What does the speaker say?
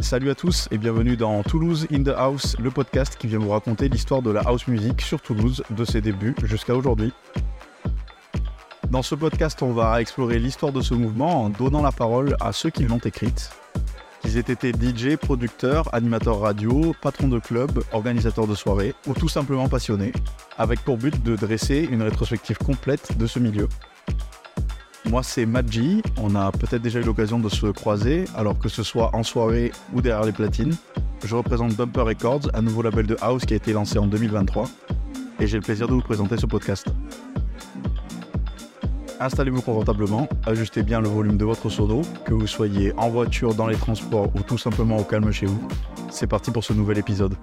Salut à tous et bienvenue dans Toulouse in the House, le podcast qui vient vous raconter l'histoire de la house music sur Toulouse, de ses débuts jusqu'à aujourd'hui. Dans ce podcast, on va explorer l'histoire de ce mouvement en donnant la parole à ceux qui l'ont écrite. Qu'ils aient été DJ, producteurs, animateurs radio, patrons de clubs, organisateurs de soirées ou tout simplement passionnés, avec pour but de dresser une rétrospective complète de ce milieu. Moi, c'est Madgee, on a peut-être déjà eu l'occasion de se croiser, alors que ce soit en soirée ou derrière les platines. Je représente Bumper Records, un nouveau label de house qui a été lancé en 2023, et j'ai le plaisir de vous présenter ce podcast. Installez-vous confortablement, ajustez bien le volume de votre sono, que vous soyez en voiture, dans les transports ou tout simplement au calme chez vous. C'est parti pour ce nouvel épisode.